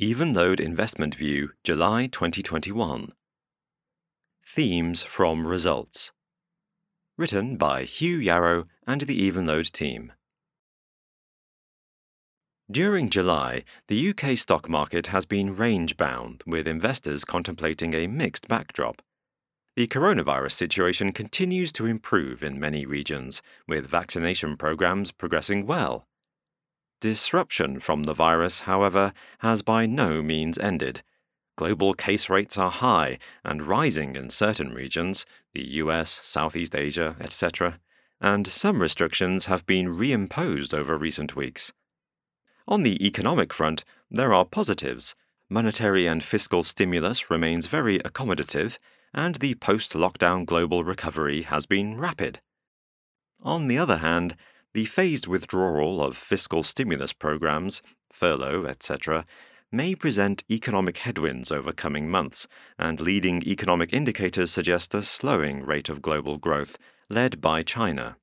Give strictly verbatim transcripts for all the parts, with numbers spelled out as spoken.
Evenlode Investment View, July twenty twenty-one. Themes from Results. Written by Hugh Yarrow and the Evenlode team. During July, the U K stock market has been range-bound, with investors contemplating a mixed backdrop. The coronavirus situation continues to improve in many regions, with vaccination programs progressing well. Disruption from the virus, however, has by no means ended. Global case rates are high and rising in certain regions, the U S, Southeast Asia, et cetera, and some restrictions have been reimposed over recent weeks. On the economic front, there are positives. Monetary and fiscal stimulus remains very accommodative, and the post-lockdown global recovery has been rapid. On the other hand, the phased withdrawal of fiscal stimulus programs, furlough, et cetera, may present economic headwinds over coming months, and leading economic indicators suggest a slowing rate of global growth, led by China.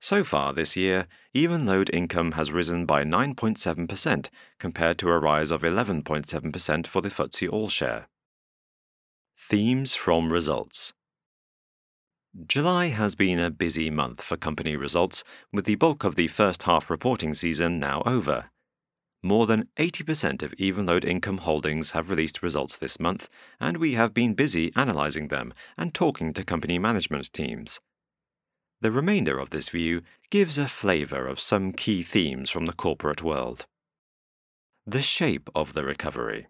So far this year, Evenlode income has risen by nine point seven percent, compared to a rise of eleven point seven percent for the F T S E All Share. Themes from Results. July has been a busy month for company results, with the bulk of the first half reporting season now over. More than eighty percent of Evenlode Income Holdings have released results this month, and we have been busy analysing them and talking to company management teams. The remainder of this view gives a flavour of some key themes from the corporate world. The shape of the recovery.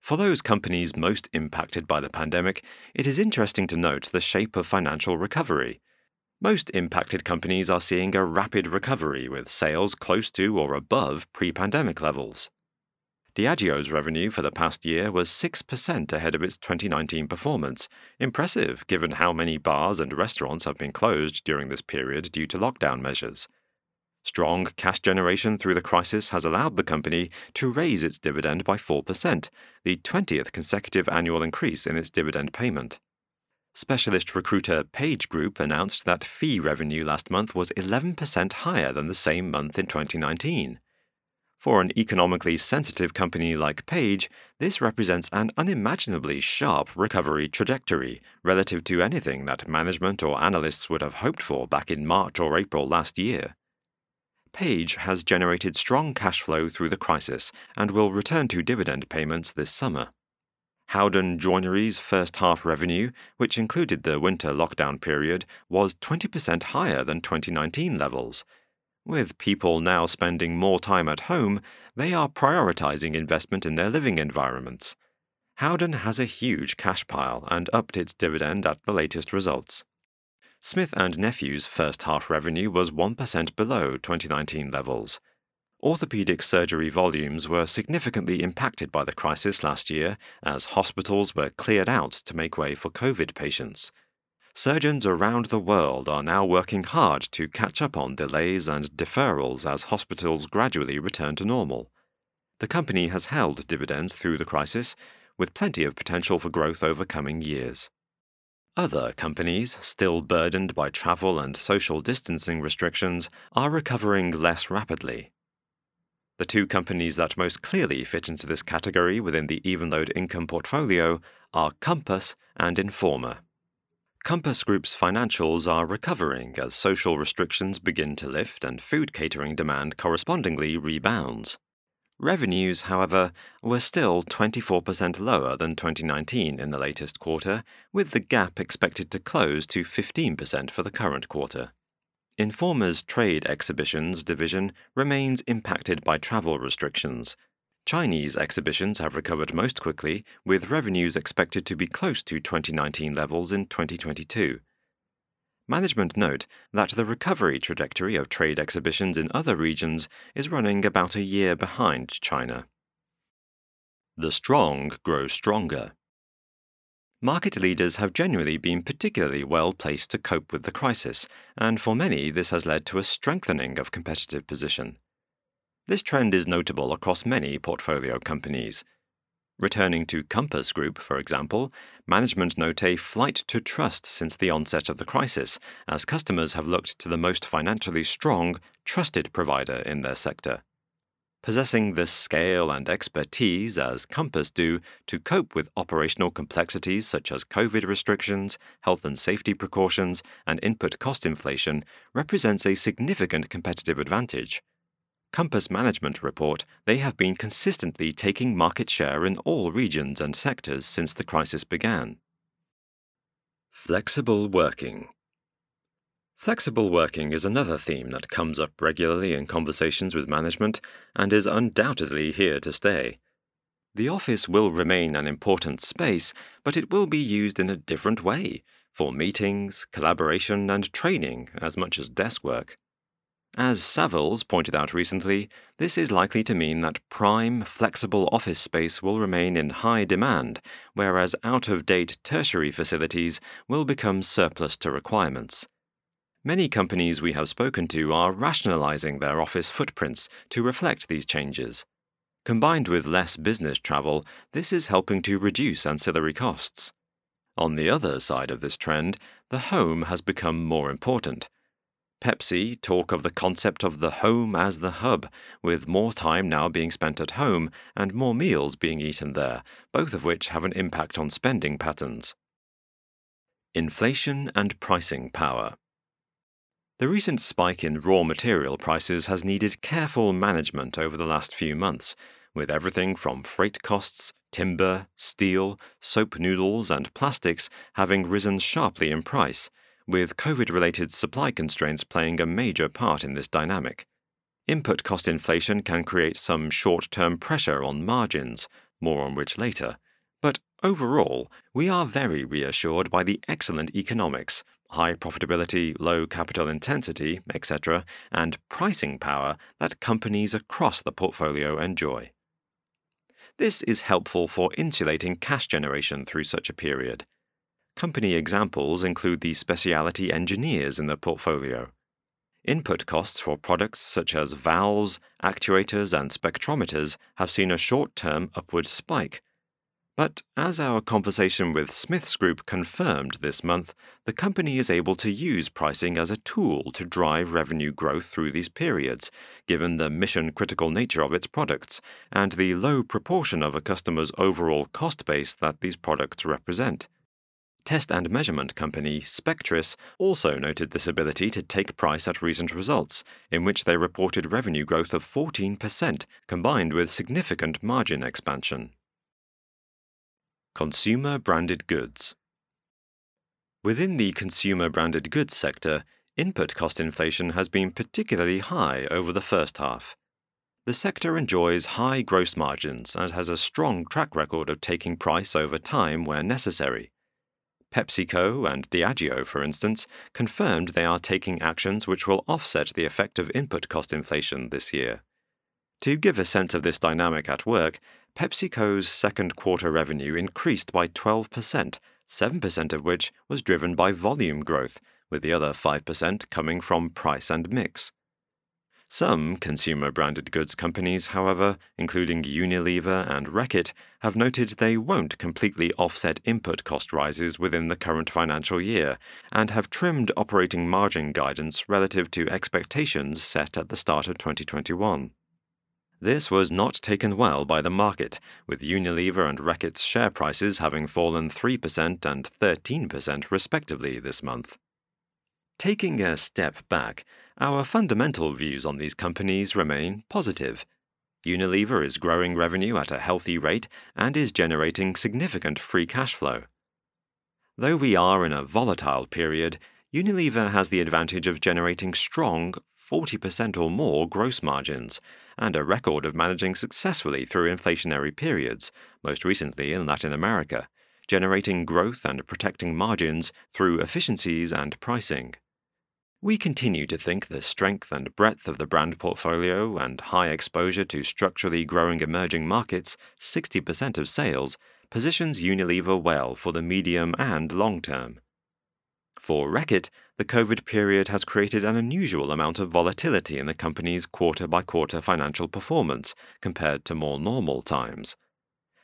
For those companies most impacted by the pandemic, it is interesting to note the shape of financial recovery. Most impacted companies are seeing a rapid recovery with sales close to or above pre-pandemic levels. Diageo's revenue for the past year was six percent ahead of its twenty nineteen performance, impressive given how many bars and restaurants have been closed during this period due to lockdown measures. Strong cash generation through the crisis has allowed the company to raise its dividend by four percent, the twentieth consecutive annual increase in its dividend payment. Specialist recruiter Page Group announced that fee revenue last month was eleven percent higher than the same month in twenty nineteen. For an economically sensitive company like Page, this represents an unimaginably sharp recovery trajectory relative to anything that management or analysts would have hoped for back in March or April last year. Page has generated strong cash flow through the crisis and will return to dividend payments this summer. Howden Joinery's first half revenue, which included the winter lockdown period, was twenty percent higher than twenty nineteen levels. With people now spending more time at home, they are prioritising investment in their living environments. Howden has a huge cash pile and upped its dividend at the latest results. Smith and Nephew's first-half revenue was one percent below twenty nineteen levels. Orthopaedic surgery volumes were significantly impacted by the crisis last year as hospitals were cleared out to make way for COVID patients. Surgeons around the world are now working hard to catch up on delays and deferrals as hospitals gradually return to normal. The company has held dividends through the crisis, with plenty of potential for growth over coming years. Other companies, still burdened by travel and social distancing restrictions, are recovering less rapidly. The two companies that most clearly fit into this category within the Evenlode Income portfolio are Compass and Informa. Compass Group's financials are recovering as social restrictions begin to lift and food catering demand correspondingly rebounds. Revenues, however, were still twenty-four percent lower than twenty nineteen in the latest quarter, with the gap expected to close to fifteen percent for the current quarter. Informa's trade exhibitions division remains impacted by travel restrictions. Chinese exhibitions have recovered most quickly, with revenues expected to be close to twenty nineteen levels in twenty twenty-two. Management note that the recovery trajectory of trade exhibitions in other regions is running about a year behind China. The strong grow stronger. Market leaders have generally been particularly well placed to cope with the crisis, and for many this has led to a strengthening of competitive position. This trend is notable across many portfolio companies. Returning to Compass Group, for example, management note a flight to trust since the onset of the crisis, as customers have looked to the most financially strong, trusted provider in their sector. Possessing the scale and expertise as Compass do to cope with operational complexities such as COVID restrictions, health and safety precautions, and input cost inflation represents a significant competitive advantage. Compass management report they have been consistently taking market share in all regions and sectors since the crisis began. Flexible working. Flexible working is another theme that comes up regularly in conversations with management and is undoubtedly here to stay. The office will remain an important space, but it will be used in a different way, for meetings, collaboration and training as much as desk work. As Savills pointed out recently, this is likely to mean that prime, flexible office space will remain in high demand, whereas out-of-date tertiary facilities will become surplus to requirements. Many companies we have spoken to are rationalizing their office footprints to reflect these changes. Combined with less business travel, this is helping to reduce ancillary costs. On the other side of this trend, the home has become more important. Pepsi talk of the concept of the home as the hub, with more time now being spent at home and more meals being eaten there, both of which have an impact on spending patterns. Inflation and pricing power. The recent spike in raw material prices has needed careful management over the last few months, with everything from freight costs, timber, steel, soap noodles and plastics having risen sharply in price, with COVID-related supply constraints playing a major part in this dynamic. Input cost inflation can create some short-term pressure on margins, more on which later, but overall, we are very reassured by the excellent economics, high profitability, low capital intensity, et cetera, and pricing power that companies across the portfolio enjoy. This is helpful for insulating cash generation through such a period. Company examples include the specialty engineers in the portfolio. Input costs for products such as valves, actuators, and spectrometers have seen a short-term upward spike. But as our conversation with Smith's Group confirmed this month, the company is able to use pricing as a tool to drive revenue growth through these periods, given the mission-critical nature of its products and the low proportion of a customer's overall cost base that these products represent. Test and measurement company Spectris also noted this ability to take price at recent results, in which they reported revenue growth of fourteen percent, combined with significant margin expansion. Consumer-branded goods. Within the consumer-branded goods sector, input cost inflation has been particularly high over the first half. The sector enjoys high gross margins and has a strong track record of taking price over time where necessary. PepsiCo and Diageo, for instance, confirmed they are taking actions which will offset the effect of input cost inflation this year. To give a sense of this dynamic at work, PepsiCo's second quarter revenue increased by twelve percent, seven percent of which was driven by volume growth, with the other five percent coming from price and mix. Some consumer-branded goods companies, however, including Unilever and Reckitt, have noted they won't completely offset input cost rises within the current financial year and have trimmed operating margin guidance relative to expectations set at the start of twenty twenty-one. This was not taken well by the market, with Unilever and Reckitt's share prices having fallen three percent and thirteen percent respectively this month. Taking a step back, our fundamental views on these companies remain positive. Unilever is growing revenue at a healthy rate and is generating significant free cash flow. Though we are in a volatile period, Unilever has the advantage of generating strong forty percent or more gross margins, and a record of managing successfully through inflationary periods, most recently in Latin America, generating growth and protecting margins through efficiencies and pricing. We continue to think the strength and breadth of the brand portfolio and high exposure to structurally growing emerging markets, sixty percent of sales, positions Unilever well for the medium and long term. For Reckitt, the COVID period has created an unusual amount of volatility in the company's quarter-by-quarter financial performance compared to more normal times.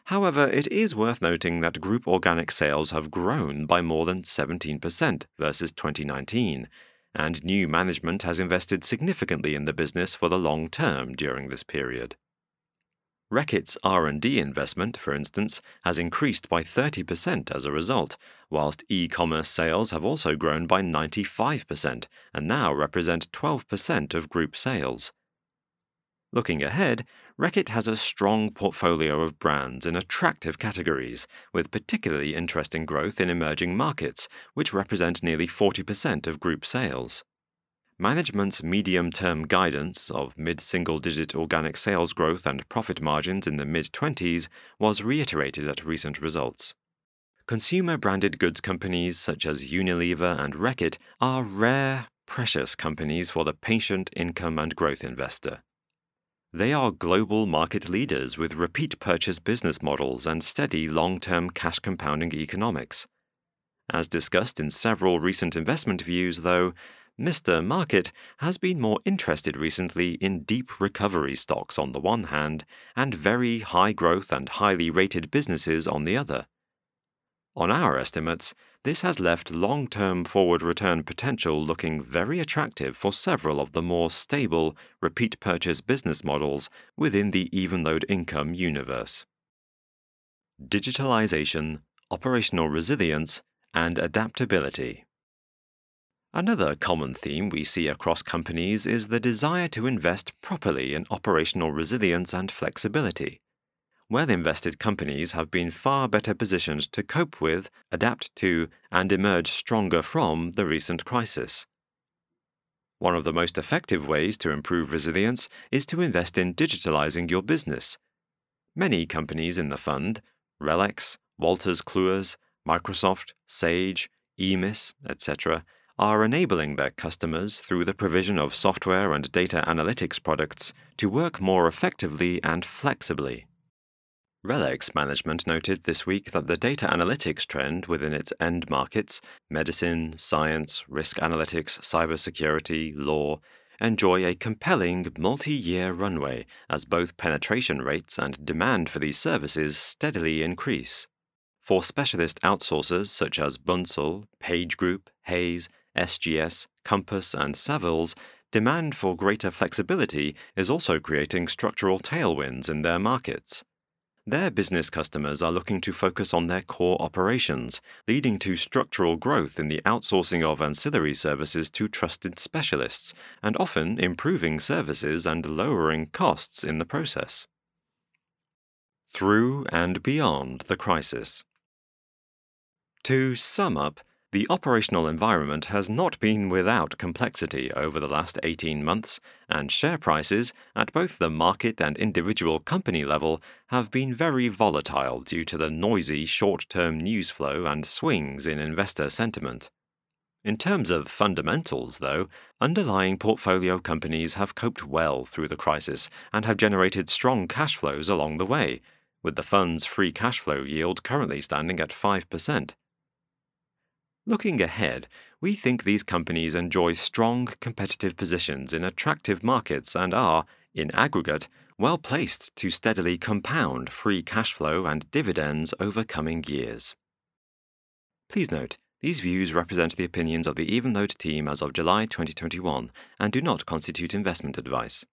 However, it is worth noting that group organic sales have grown by more than seventeen percent versus twenty nineteen, and new management has invested significantly in the business for the long term during this period. Reckitt's R and D investment, for instance, has increased by thirty percent as a result, whilst e-commerce sales have also grown by ninety-five percent and now represent twelve percent of group sales. Looking ahead, Reckitt has a strong portfolio of brands in attractive categories, with particularly interesting growth in emerging markets, which represent nearly forty percent of group sales. Management's medium-term guidance of mid-single-digit organic sales growth and profit margins in the mid-twenties was reiterated at recent results. Consumer-branded goods companies such as Unilever and Reckitt are rare, precious companies for the patient income and growth investor. They are global market leaders with repeat purchase business models and steady long-term cash compounding economics. As discussed in several recent investment views, though, Mister Market has been more interested recently in deep recovery stocks on the one hand and very high growth and highly rated businesses on the other. On our estimates, this has left long-term forward return potential looking very attractive for several of the more stable repeat purchase business models within the Evenlode income universe. Digitalization, operational resilience, and adaptability. Another common theme we see across companies is the desire to invest properly in operational resilience and flexibility. Well-invested companies have been far better positioned to cope with, adapt to, and emerge stronger from the recent crisis. One of the most effective ways to improve resilience is to invest in digitalizing your business. Many companies in the fund, R E L X, Walters Kluwer, Microsoft, Sage, Emis, et cetera, are enabling their customers through the provision of software and data analytics products to work more effectively and flexibly. R E L X management noted this week that the data analytics trend within its end markets, medicine, science, risk analytics, cybersecurity, law, enjoy a compelling multi-year runway as both penetration rates and demand for these services steadily increase. For specialist outsourcers such as Bunzl, Page Group, Hayes, S G S, Compass and Savills, demand for greater flexibility is also creating structural tailwinds in their markets. Their business customers are looking to focus on their core operations, leading to structural growth in the outsourcing of ancillary services to trusted specialists, and often improving services and lowering costs in the process. Through and beyond the crisis. To sum up, the operational environment has not been without complexity over the last eighteen months, and share prices, at both the market and individual company level, have been very volatile due to the noisy short-term news flow and swings in investor sentiment. In terms of fundamentals, though, underlying portfolio companies have coped well through the crisis and have generated strong cash flows along the way, with the fund's free cash flow yield currently standing at five percent. Looking ahead, we think these companies enjoy strong competitive positions in attractive markets and are, in aggregate, well placed to steadily compound free cash flow and dividends over coming years. Please note, these views represent the opinions of the Evenlode team as of July twenty twenty-one and do not constitute investment advice.